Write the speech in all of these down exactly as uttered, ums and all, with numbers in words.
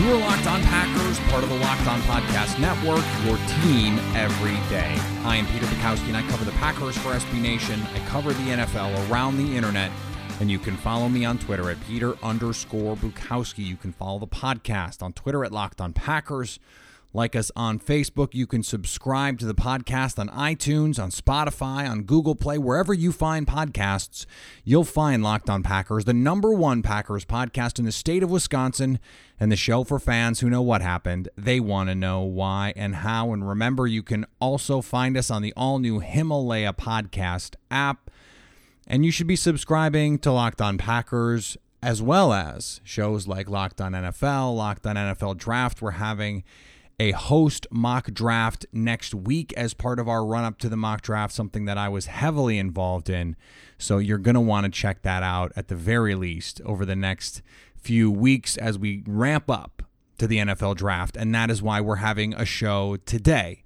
You are Locked On Packers, part of the Locked On Podcast Network, your team every day. I am Peter Bukowski, and I cover the Packers for S B Nation. I cover the N F L around the internet, and you can follow me on Twitter at Peter underscore Bukowski. You can follow the podcast on Twitter at Locked On Packers. Like us on Facebook. You can subscribe to the podcast on iTunes, on Spotify, on Google Play, wherever you find podcasts. You'll find Locked On Packers, the number one Packers podcast in the state of Wisconsin, and the show for fans who know what happened. They want to know why and how. And remember, you can also find us on the all-new Himalaya podcast app. And you should be subscribing to Locked On Packers, as well as shows like Locked On N F L, Locked On N F L Draft. We're having a host mock draft next week as part of our run-up to the mock draft, something that I was heavily involved in. So you're going to want to check that out at the very least over the next few weeks as we ramp up to the N F L draft. And that is why we're having a show today.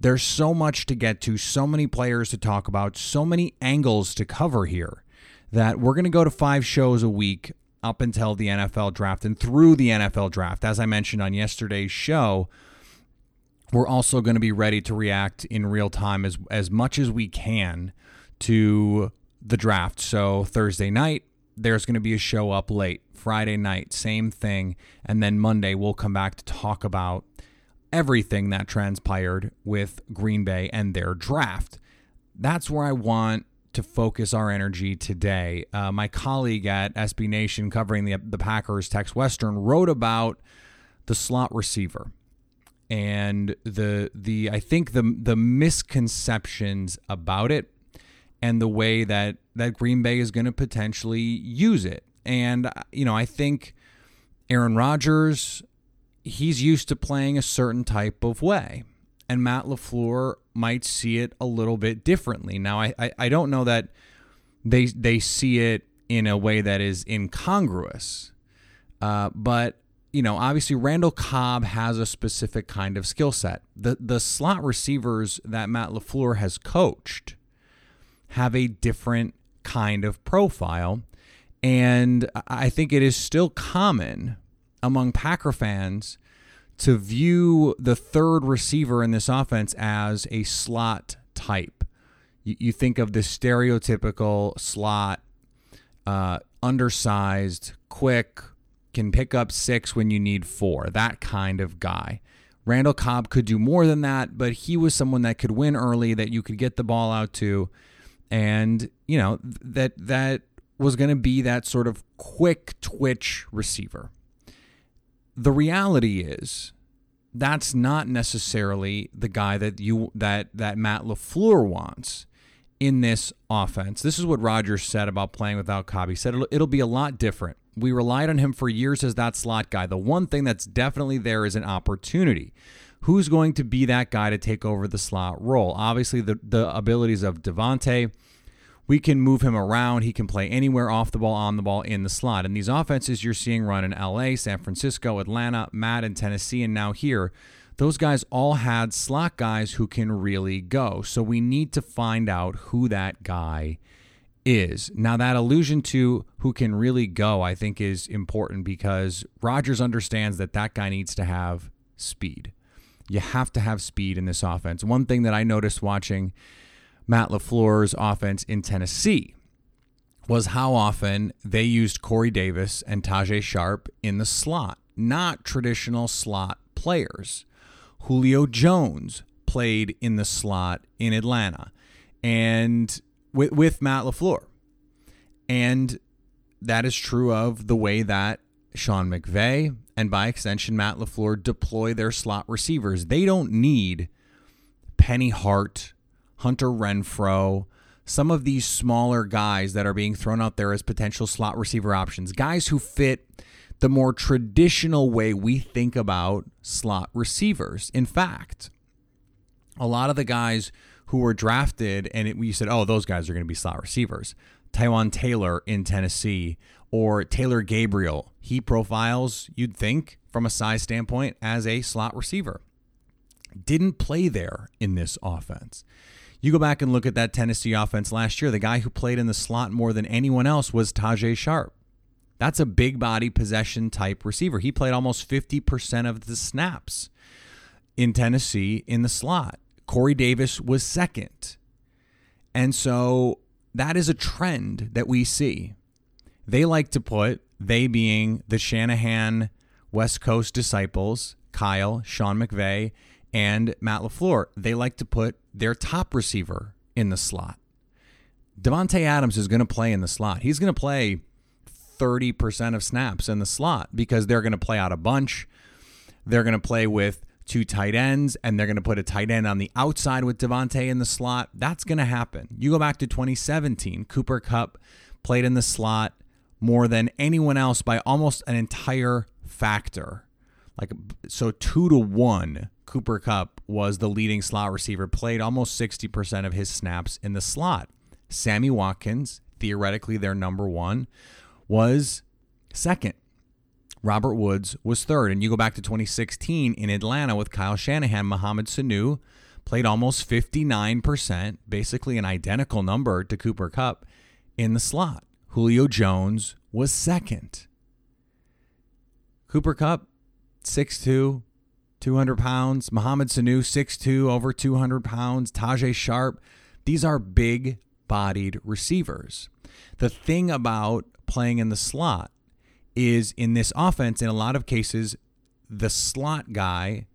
There's so much to get to, so many players to talk about, so many angles to cover here that we're going to go to five shows a week up until the N F L draft and through the N F L draft. As I mentioned on yesterday's show, we're also going to be ready to react in real time as, as much as we can to the draft. So Thursday night, there's going to be a show up late. Friday night, same thing. And then Monday, we'll come back to talk about everything that transpired with Green Bay and their draft. That's where I want to focus our energy today. Uh, my colleague at S B Nation covering the, the Packers, Tex Western, wrote about the slot receiver and the the I think the the misconceptions about it and the way that that Green Bay is going to potentially use it. And you know, I think Aaron Rodgers, he's used to playing a certain type of way. And Matt LaFleur might see it a little bit differently. Now, I, I, I don't know that they they see it in a way that is incongruous. Uh, but, you know, obviously Randall Cobb has a specific kind of skill set. The, the slot receivers that Matt LaFleur has coached have a different kind of profile. And I think it is still common among Packer fans to view the third receiver in this offense as a slot type. You, you think of the stereotypical slot, uh, undersized, quick, can pick up six when you need four, that kind of guy. Randall Cobb could do more than that, but he was someone that could win early, that you could get the ball out to. And, you know, that that was going to be that sort of quick twitch receiver. The reality is that's not necessarily the guy that you that that Matt LaFleur wants in this offense. This is what Rodgers said about playing without Cobb. He said it'll, it'll be a lot different. We relied on him for years as that slot guy. The one thing that's definitely there is an opportunity. Who's going to be that guy to take over the slot role? Obviously, the, the abilities of Devontae. We can move him around. He can play anywhere off the ball, on the ball, in the slot. And these offenses you're seeing run in L A, San Francisco, Atlanta, Matt in Tennessee, and now here, those guys all had slot guys who can really go. So we need to find out who that guy is. Now, that allusion to who can really go, I think, is important because Rodgers understands that that guy needs to have speed. You have to have speed in this offense. One thing that I noticed watching Matt LaFleur's offense in Tennessee was how often they used Corey Davis and Tajae Sharpe in the slot, not traditional slot players. Julio Jones played in the slot in Atlanta and with, with Matt LaFleur. And that is true of the way that Sean McVay and, by extension, Matt LaFleur deploy their slot receivers. They don't need Penny Hart, Hunter Renfrow, some of these smaller guys that are being thrown out there as potential slot receiver options, guys who fit the more traditional way we think about slot receivers. In fact, a lot of the guys who were drafted and it, we said, oh, those guys are going to be slot receivers. Tyrod Taylor in Tennessee or Taylor Gabriel, he profiles, you'd think, from a size standpoint as a slot receiver. Didn't play there in this offense. You go back and look at that Tennessee offense last year, the guy who played in the slot more than anyone else was Tajae Sharpe. That's a big body possession type receiver. He played almost fifty percent of the snaps in Tennessee in the slot. Corey Davis was second. And so that is a trend that we see. They like to put, they being the Shanahan West Coast disciples, Kyle, Sean McVay, and Matt LaFleur, they like to put their top receiver in the slot. Devontae Adams is going to play in the slot. He's going to play thirty percent of snaps in the slot because they're going to play out a bunch. They're going to play with two tight ends, and they're going to put a tight end on the outside with Devontae in the slot. That's going to happen. You go back to twenty seventeen, Cooper Kupp played in the slot more than anyone else by almost an entire factor. Like, so two to one, Cooper Kupp was the leading slot receiver, played almost sixty percent of his snaps in the slot. Sammy Watkins, theoretically their number one, was second. Robert Woods was third. And you go back to twenty sixteen in Atlanta with Kyle Shanahan, Mohammed Sanu played almost fifty-nine percent, basically an identical number to Cooper Kupp in the slot. Julio Jones was second. Cooper Kupp, six two, two hundred pounds. Mohammed Sanu, six two, over two hundred pounds. Tajae Sharpe. These are big-bodied receivers. The thing about playing in the slot is in this offense, in a lot of cases, the slot guy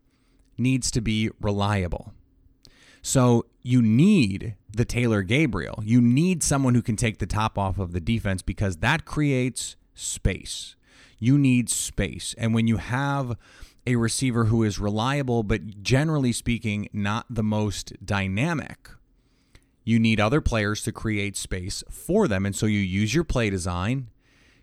needs to be reliable. So you need the Taylor Gabriel. You need someone who can take the top off of the defense because that creates space. You need space. And when you have a receiver who is reliable, but generally speaking, not the most dynamic, you need other players to create space for them. And so you use your play design.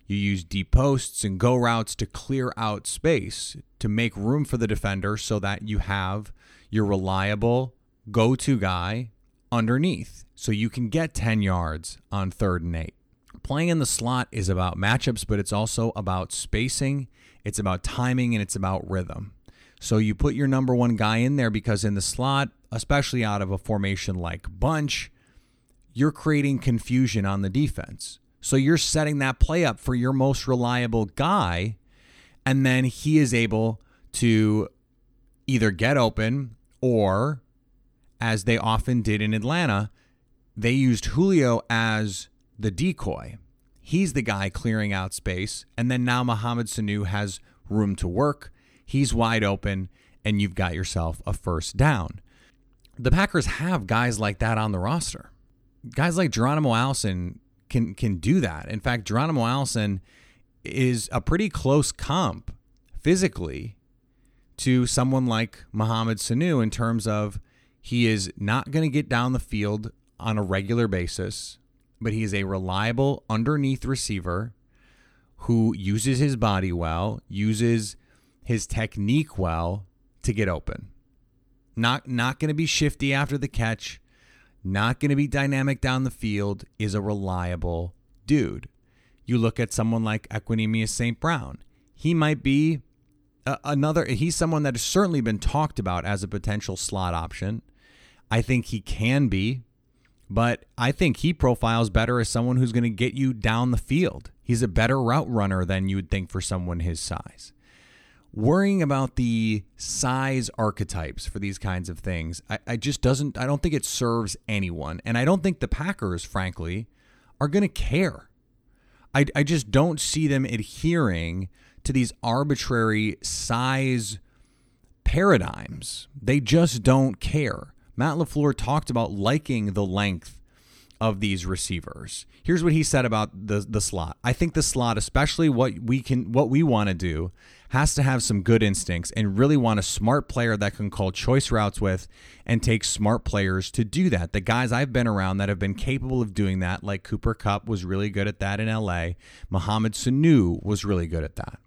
You use deep posts and go routes to clear out space to make room for the defender so that you have your reliable go-to guy underneath. So you can get ten yards on third and eight. Playing in the slot is about matchups, but it's also about spacing, it's about timing, and it's about rhythm. So you put your number one guy in there because in the slot, especially out of a formation like bunch, you're creating confusion on the defense. So you're setting that play up for your most reliable guy, and then he is able to either get open or, as they often did in Atlanta, they used Julio as the decoy. He's the guy clearing out space. And then now Mohammed Sanu has room to work. He's wide open, and you've got yourself a first down. The Packers have guys like that on the roster. Guys like Geronimo Allison can can do that. In fact, Geronimo Allison is a pretty close comp physically to someone like Mohammed Sanu in terms of he is not going to get down the field on a regular basis, but he is a reliable underneath receiver who uses his body well, uses his technique well to get open. Not not going to be shifty after the catch, not going to be dynamic down the field, is a reliable dude. You look at someone like Equanimeous Saint Brown. He might be a, another, he's someone that has certainly been talked about as a potential slot option. I think he can be. But I think he profiles better as someone who's going to get you down the field. He's a better route runner than you would think for someone his size. Worrying about the size archetypes for these kinds of things, I, I just doesn't, I don't think it serves anyone. And I don't think the Packers, frankly, are going to care I, I just don't see them adhering to these arbitrary size paradigms. They just don't care. Matt LaFleur talked about liking the length of these receivers. Here's what he said about the the slot. I think the slot, especially what we can what we want to do, has to have some good instincts and really want a smart player that can call choice routes with and take smart players to do that. The guys I've been around that have been capable of doing that, like Cooper Kupp was really good at that in L A. Mohammed Sanu was really good at that.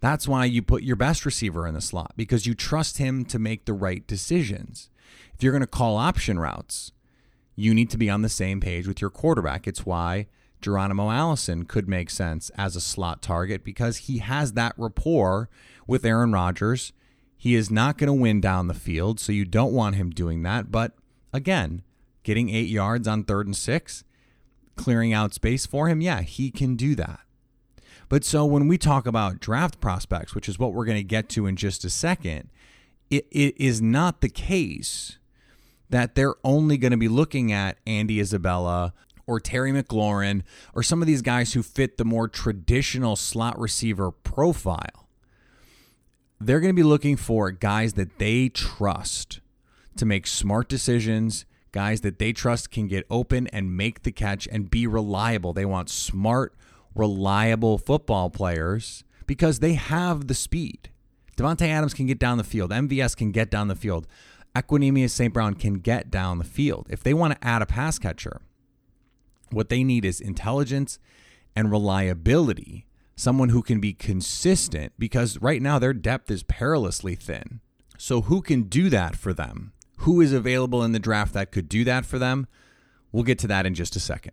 That's why you put your best receiver in the slot, because you trust him to make the right decisions. If you're going to call option routes, you need to be on the same page with your quarterback. It's why Geronimo Allison could make sense as a slot target, because he has that rapport with Aaron Rodgers. He is not going to win down the field, so you don't want him doing that. But again, getting eight yards on third and six, clearing out space for him, yeah, he can do that. But so when we talk about draft prospects, which is what we're going to get to in just a second, it, it is not the case that they're only going to be looking at Andy Isabella or Terry McLaurin or some of these guys who fit the more traditional slot receiver profile. They're going to be looking for guys that they trust to make smart decisions, guys that they trust can get open and make the catch and be reliable. They want smart, reliable football players because they have the speed. Devontae Adams can get down the field. M V S can get down the field. Equanimeous Saint Brown can get down the field. If they want to add a pass catcher, what they need is intelligence and reliability, someone who can be consistent, because right now their depth is perilously thin. So who can do that for them? Who is available in the draft that could do that for them? We'll get to that in just a second.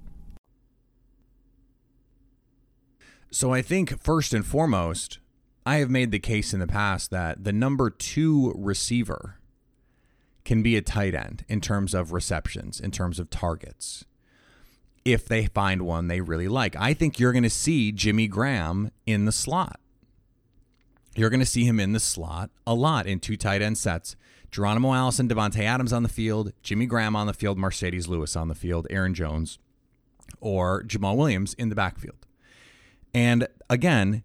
So I think first and foremost, I have made the case in the past that the number two receiver can be a tight end in terms of receptions, in terms of targets, if they find one they really like. I think you're going to see Jimmy Graham in the slot. You're going to see him in the slot a lot in two tight end sets. Geronimo Allison, Devontae Adams on the field, Jimmy Graham on the field, Mercedes Lewis on the field, Aaron Jones or Jamal Williams in the backfield. And again,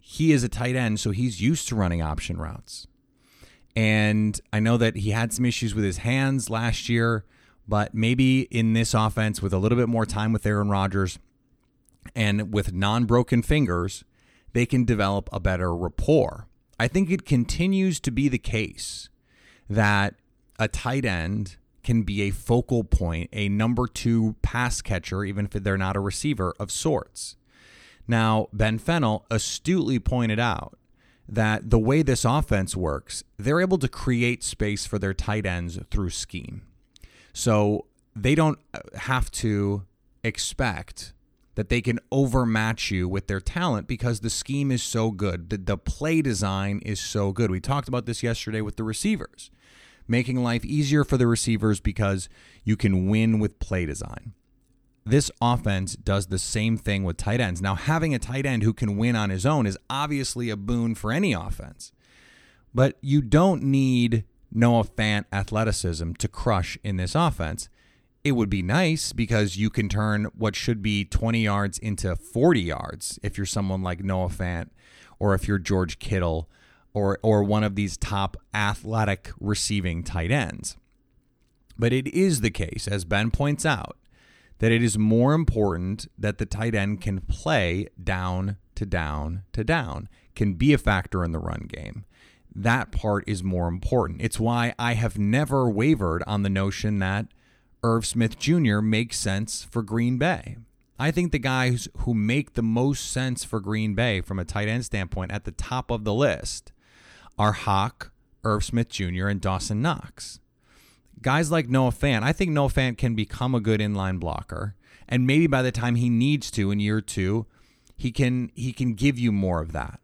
he is a tight end, so he's used to running option routes. And I know that he had some issues with his hands last year, but maybe in this offense with a little bit more time with Aaron Rodgers and with non-broken fingers, they can develop a better rapport. I think it continues to be the case that a tight end can be a focal point, a number two pass catcher, even if they're not a receiver of sorts. Now, Ben Fennell astutely pointed out that the way this offense works, they're able to create space for their tight ends through scheme. So they don't have to expect that they can overmatch you with their talent because the scheme is so good. The, the play design is so good. We talked about this yesterday with the receivers, making life easier for the receivers because you can win with play design. This offense does the same thing with tight ends. Now, having a tight end who can win on his own is obviously a boon for any offense, but you don't need Noah Fant athleticism to crush in this offense. It would be nice because you can turn what should be twenty yards into forty yards if you're someone like Noah Fant or if you're George Kittle or or one of these top athletic receiving tight ends. But it is the case, as Ben points out, that it is more important that the tight end can play down to down to down, can be a factor in the run game. That part is more important. It's why I have never wavered on the notion that Irv Smith Junior makes sense for Green Bay. I think the guys who make the most sense for Green Bay from a tight end standpoint at the top of the list are Hawk, Irv Smith Junior, and Dawson Knox. Guys like Noah Fant, I think Noah Fant can become a good inline blocker, and maybe by the time he needs to in year two, he can he can give you more of that.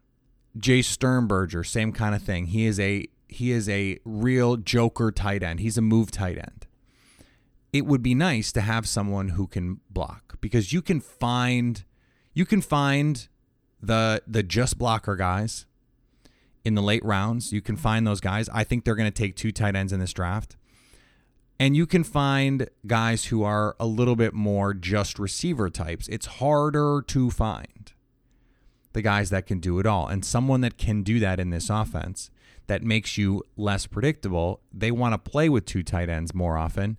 Jay Sternberger, same kind of thing. He is a he is a real joker tight end. He's a move tight end. It would be nice to have someone who can block because you can find you can find the the just blocker guys in the late rounds. You can find those guys. I think they're going to take two tight ends in this draft. And you can find guys who are a little bit more just receiver types. It's harder to find the guys that can do it all. And someone that can do that in this offense that makes you less predictable, they want to play with two tight ends more often.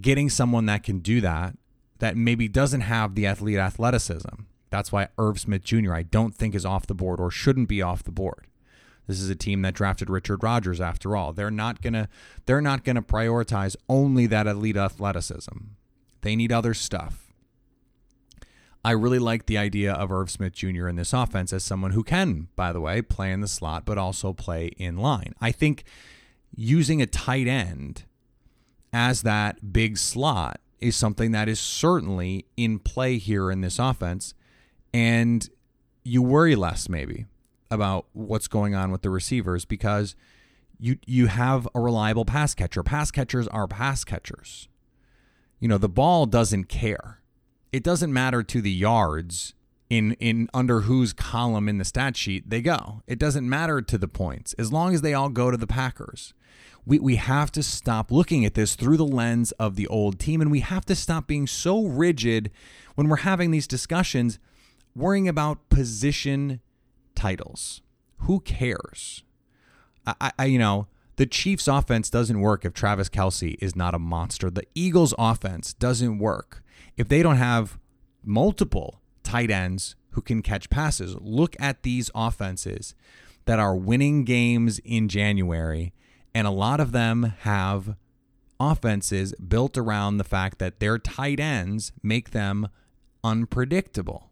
Getting someone that can do that, that maybe doesn't have the athlete athleticism. That's why Irv Smith Junior I don't think is off the board or shouldn't be off the board. This is a team that drafted Richard Rodgers after all. They're not going to they're not going to prioritize only that elite athleticism. They need other stuff. I really like the idea of Irv Smith Junior in this offense as someone who can, by the way, play in the slot but also play in line. I think using a tight end as that big slot is something that is certainly in play here in this offense, and you worry less maybe about what's going on with the receivers because you you have a reliable pass catcher. Pass catchers are pass catchers. You know, the ball doesn't care. It doesn't matter to the yards in in under whose column in the stat sheet they go. It doesn't matter to the points as long as they all go to the Packers. We we have to stop looking at this through the lens of the old team, and we have to stop being so rigid when we're having these discussions, worrying about position titles. Who cares? I, I, you know, the Chiefs offense doesn't work if Travis Kelce is not a monster. The Eagles offense doesn't work if they don't have multiple tight ends who can catch passes. Look at these offenses that are winning games in January, and a lot of them have offenses built around the fact that their tight ends make them unpredictable.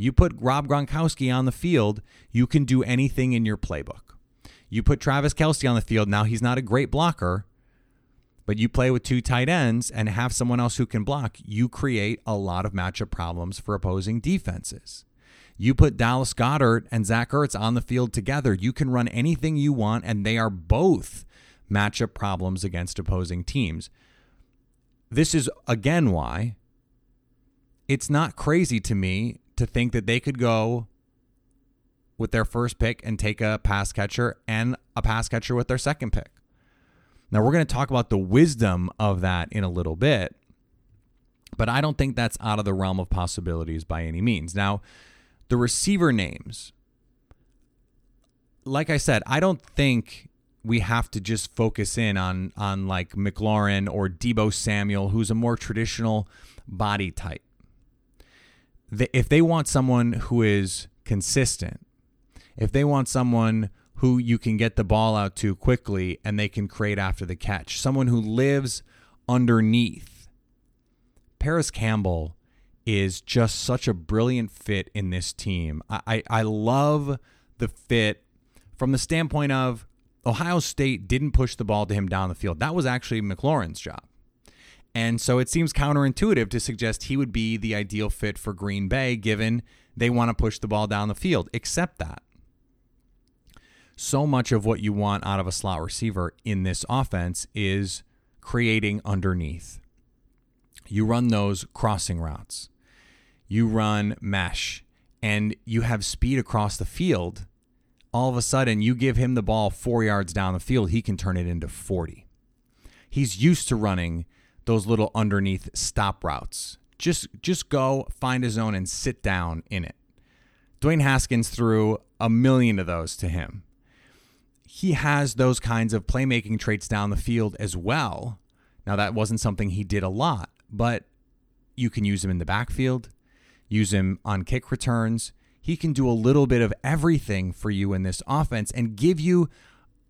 You put Rob Gronkowski on the field, you can do anything in your playbook. You put Travis Kelce on the field, now he's not a great blocker, but you play with two tight ends and have someone else who can block, you create a lot of matchup problems for opposing defenses. You put Dallas Goedert and Zach Ertz on the field together, you can run anything you want, and they are both matchup problems against opposing teams. This is, again, why it's not crazy to me to think that they could go with their first pick and take a pass catcher and a pass catcher with their second pick. Now, we're going to talk about the wisdom of that in a little bit, but I don't think that's out of the realm of possibilities by any means. Now, the receiver names, like I said, I don't think we have to just focus in on, on like McLaurin or Deebo Samuel, who's a more traditional body type. If they want someone who is consistent, if they want someone who you can get the ball out to quickly and they can create after the catch. Someone who lives underneath. Parris Campbell is just such a brilliant fit in this team. I, I, I love the fit from the standpoint of Ohio State didn't push the ball to him down the field. That was actually McLaurin's job. And so it seems counterintuitive to suggest he would be the ideal fit for Green Bay, given they want to push the ball down the field, except that so much of what you want out of a slot receiver in this offense is creating underneath. You run those crossing routes. You run mesh. And you have speed across the field. All of a sudden, you give him the ball four yards down the field, he can turn it into forty. He's used to running those little underneath stop routes. Just just go, find a zone, and sit down in it. Dwayne Haskins threw a million of those to him. He has those kinds of playmaking traits down the field as well. Now, that wasn't something he did a lot, but you can use him in the backfield, use him on kick returns. He can do a little bit of everything for you in this offense and give you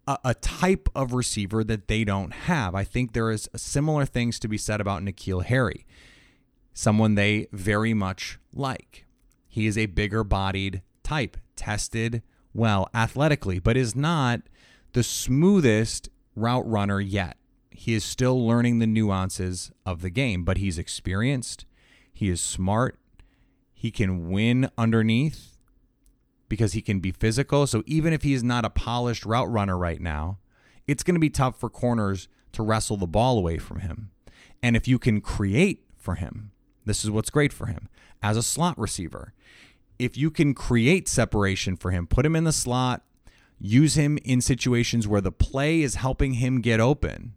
a, a type of receiver that they don't have. I think there is similar things to be said about N'Keal Harry, someone they very much like. He is a bigger-bodied type, tested well athletically, but is not the smoothest route runner yet. He is still learning the nuances of the game, but he's experienced. He is smart. He can win underneath because he can be physical. So even if he is not a polished route runner right now, it's going to be tough for corners to wrestle the ball away from him. And if you can create for him, this is what's great for him as a slot receiver. If you can create separation for him, put him in the slot, use him in situations where the play is helping him get open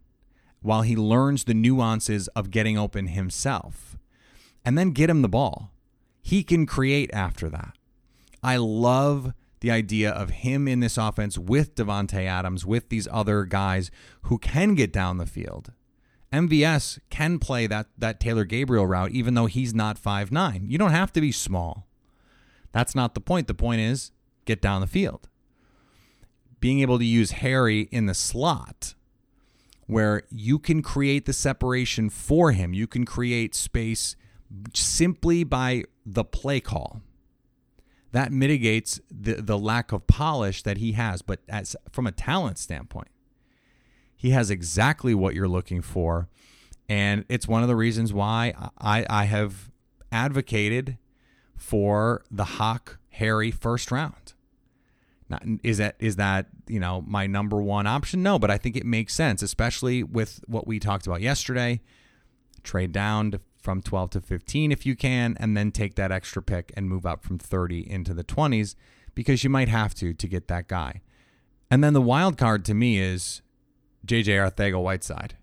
while he learns the nuances of getting open himself, and then get him the ball. He can create after that. I love the idea of him in this offense with Devontae Adams, with these other guys who can get down the field. M V S can play that, that Taylor Gabriel route, even though he's not five nine. You don't have to be small. That's not the point. The point is get down the field. Being able to use Harry in the slot where you can create the separation for him. You can create space simply by the play call. That mitigates the, the lack of polish that he has. But as from a talent standpoint, he has exactly what you're looking for. And it's one of the reasons why I, I have advocated for the Hawk Harry first round. Not, is that is that you know my number one option? No, but I think it makes sense, especially with what we talked about yesterday. Trade down to from twelve to fifteen if you can, and then take that extra pick and move up from thirty into the twenties because you might have to to get that guy. And then the wild card to me is J J Arcega-Whiteside.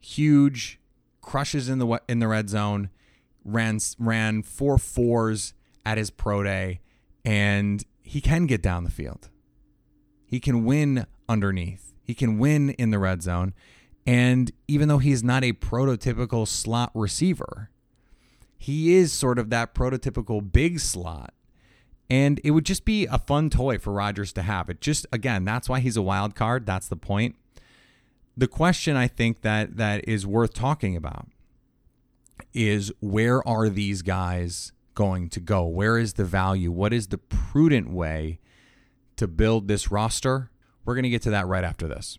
Huge, crushes in the in the red zone, ran ran four fours at his pro day, and he can get down the field. He can win underneath. He can win in the red zone. And even though he's not a prototypical slot receiver, he is sort of that prototypical big slot. And it would just be a fun toy for Rodgers to have. It just, again, that's why he's a wild card. That's the point. The question I think that that is worth talking about is where are these guys going to go? Where is the value? What is the prudent way to build this roster? We're going to get to that right after this.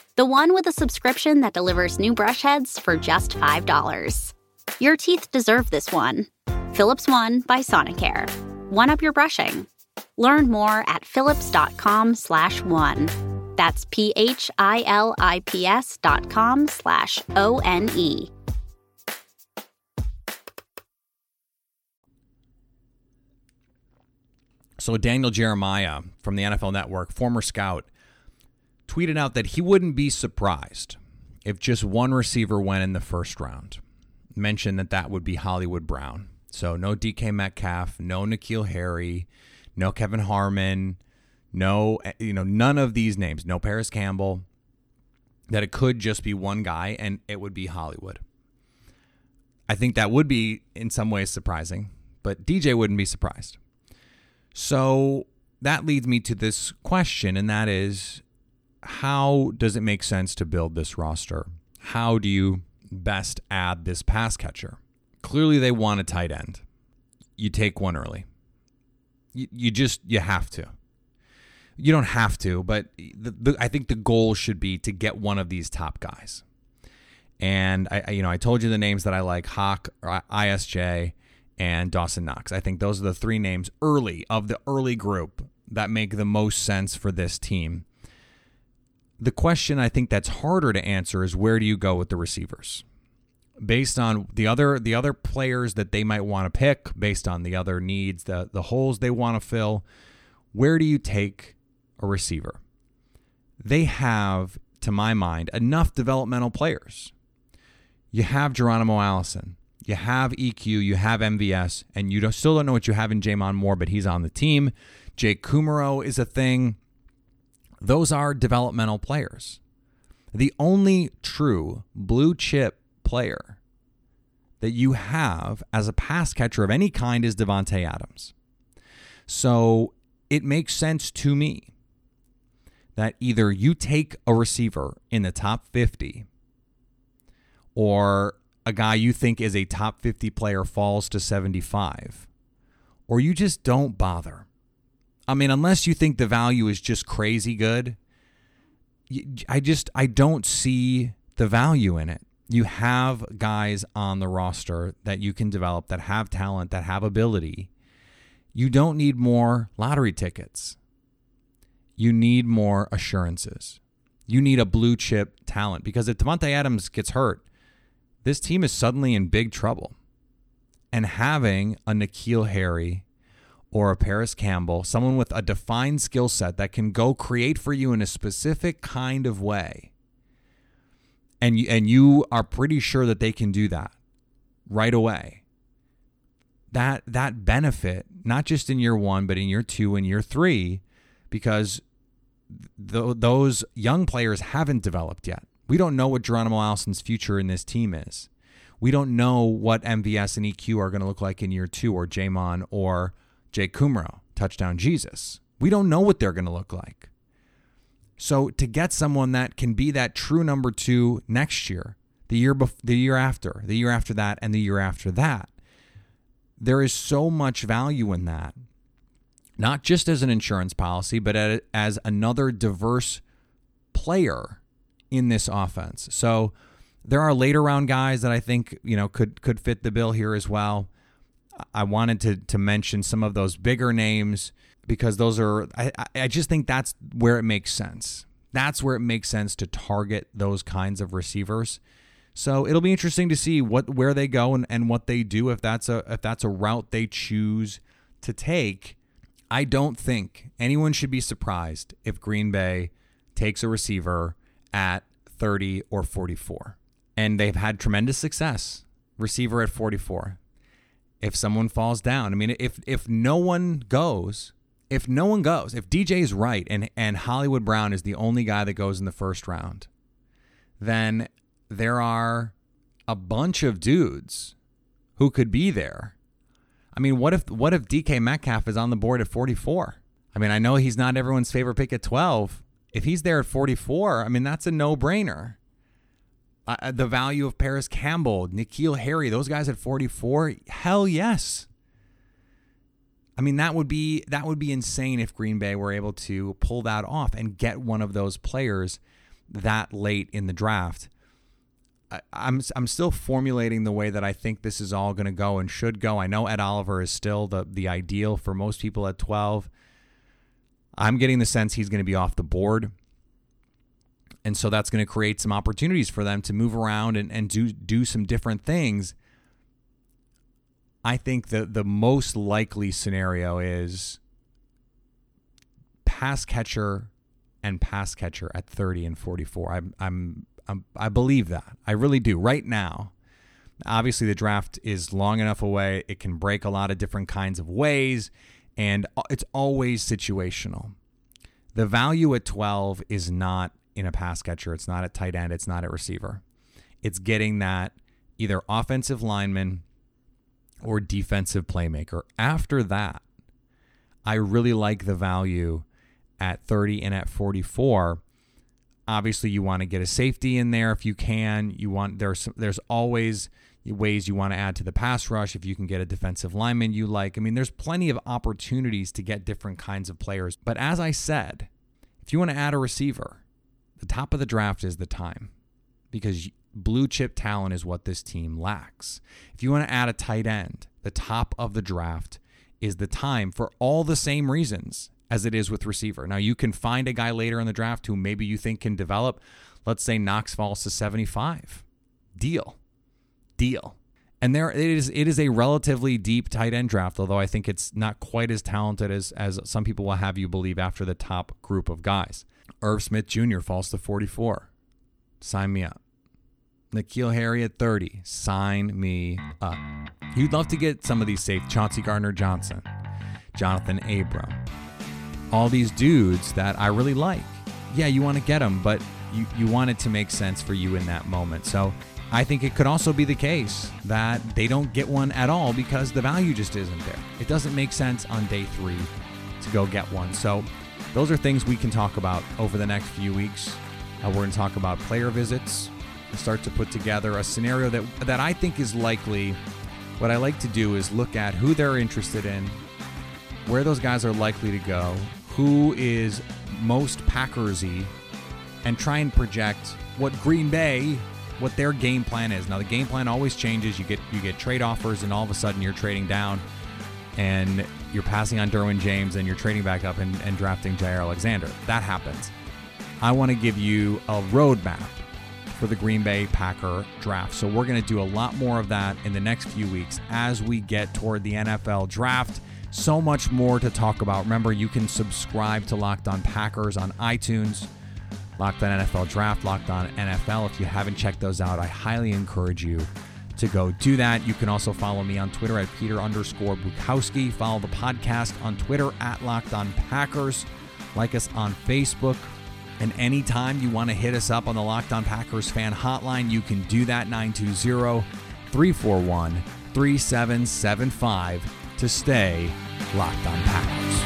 The one with a subscription that delivers new brush heads for just five dollars. Your teeth deserve this one. Philips One by Sonicare. One up your brushing. Learn more at philips.com slash one. That's P-H-I-L-I-P-S dot com slash O-N-E. So Daniel Jeremiah from the N F L Network, former scout, tweeted out that he wouldn't be surprised if just one receiver went in the first round. Mentioned that that would be Hollywood Brown. So no D K Metcalf, no N'Keal Harry, no Kevin Harmon, no, you know, none of these names, no Parris Campbell, that it could just be one guy and it would be Hollywood. I think that would be in some ways surprising, but D J wouldn't be surprised. So that leads me to this question, and that is, how does it make sense to build this roster? How do you best add this pass catcher? Clearly they want a tight end. You take one early. You, you just, you have to. You don't have to, but the, the, I think the goal should be to get one of these top guys. And I, I you know, I told you the names that I like, Hawk, or I S J, and Dawson Knox. I think those are the three names early of the early group that make the most sense for this team. The question I think that's harder to answer is, where do you go with the receivers? Based on the other the other players that they might want to pick, based on the other needs, the, the holes they want to fill, where do you take a receiver? They have, to my mind, enough developmental players. You have Geronimo Allison. You have E Q, you have M V S, and you don't, still don't know what you have in Jamon Moore, but he's on the team. Jake Kumaro is a thing. Those are developmental players. The only true blue chip player that you have as a pass catcher of any kind is Devontae Adams. So it makes sense to me that either you take a receiver in the top fifty, or a guy you think is a top fifty player falls to seventy-five, or you just don't bother. I mean, unless you think the value is just crazy good, I just, I don't see the value in it. You have guys on the roster that you can develop, that have talent, that have ability. You don't need more lottery tickets. You need more assurances. You need a blue chip talent, because if Devontae Adams gets hurt, this team is suddenly in big trouble. And having a N'Keal Harry or a Parris Campbell, someone with a defined skill set that can go create for you in a specific kind of way, and you, and you are pretty sure that they can do that right away, that that benefit, not just in year one, but in year two and year three, because th- those young players haven't developed yet. We don't know what Geronimo Allison's future in this team is. We don't know what M V S and E Q are going to look like in year two, or Jamon or Jake Kumaro, touchdown Jesus. We don't know what they're going to look like. So to get someone that can be that true number two next year, the year bef- the year after, the year after that, and the year after that, there is so much value in that, not just as an insurance policy, but as another diverse player in this offense. So there are later round guys that I think, you know, could could fit the bill here as well. I wanted to to mention some of those bigger names, because those are, I, I just think that's where it makes sense. That's where it makes sense to target those kinds of receivers. So it'll be interesting to see what where they go and, and what they do, if that's a if that's a route they choose to take. I don't think anyone should be surprised if Green Bay takes a receiver at thirty or forty-four. And they've had tremendous success. Receiver at forty-four. If someone falls down, I mean, if if no one goes, if no one goes, if D J is right and, and Hollywood Brown is the only guy that goes in the first round, then there are a bunch of dudes who could be there. I mean, what if what if D K Metcalf is on the board at forty-four? I mean, I know he's not everyone's favorite pick at twelve. If he's there at forty-four, I mean, that's a no-brainer. Uh, the value of Parris Campbell, N'Keal Harry, those guys at forty-four, hell yes. I mean, that would be that would be insane if Green Bay were able to pull that off and get one of those players that late in the draft. I, I'm I'm still formulating the way that I think this is all going to go and should go. I know Ed Oliver is still the the ideal for most people at twelve. I'm getting the sense he's going to be off the board. And so that's going to create some opportunities for them to move around and, and do do some different things. I think the, the most likely scenario is pass catcher and pass catcher at thirty and forty-four. I'm, I'm, I'm, I believe that. I really do. Right now, obviously the draft is long enough away. It can break a lot of different kinds of ways, and it's always situational. The value at twelve is not in a pass catcher. It's not at tight end. It's not at receiver. It's getting that either offensive lineman or defensive playmaker. After that, I really like the value at thirty and at forty-four. Obviously, you want to get a safety in there if you can. You want there's there's always ways you want to add to the pass rush if you can get a defensive lineman you like. I mean, there's plenty of opportunities to get different kinds of players. But as I said, if you want to add a receiver, the top of the draft is the time, because blue chip talent is what this team lacks. If you want to add a tight end, the top of the draft is the time for all the same reasons as it is with receiver. Now, you can find a guy later in the draft who maybe you think can develop. Let's say Knox falls to seventy-five. Deal. Deal. And there it is. It is a relatively deep tight end draft, although I think it's not quite as talented as, as some people will have you believe after the top group of guys. Irv Smith Junior falls to forty-four. Sign me up. N'Keal Harry at thirty. Sign me up. You'd love to get some of these safe. Chauncey Gardner-Johnson, Jonathan Abram. All these dudes that I really like. Yeah, you want to get them, but you, you want it to make sense for you in that moment. So I think it could also be the case that they don't get one at all because the value just isn't there. It doesn't make sense on day three to go get one. So those are things we can talk about over the next few weeks. Uh, we're going to talk about player visits and start to put together a scenario that, that I think is likely. What I like to do is look at who they're interested in, where those guys are likely to go, who is most Packers-y, and try and project what Green Bay, what their game plan is. Now, the game plan always changes. You get you get trade offers, and all of a sudden you're trading down, and you're passing on Derwin James, and you're trading back up and, and drafting Jair Alexander. That happens. I want to give you a roadmap for the Green Bay Packer draft. So we're going to do a lot more of that in the next few weeks as we get toward the N F L draft. So much more to talk about. Remember, you can subscribe to Locked On Packers on iTunes, Locked On N F L Draft, Locked On N F L. If you haven't checked those out, I highly encourage you to go do that. You can also follow me on Twitter at Peter underscore Bukowski. Follow the podcast on Twitter at Locked On Packers. Like us on Facebook. And anytime you want to hit us up on the Locked On Packers fan hotline, you can do that, nine two zero, three four one, three seven seven five, to stay Locked On Packers.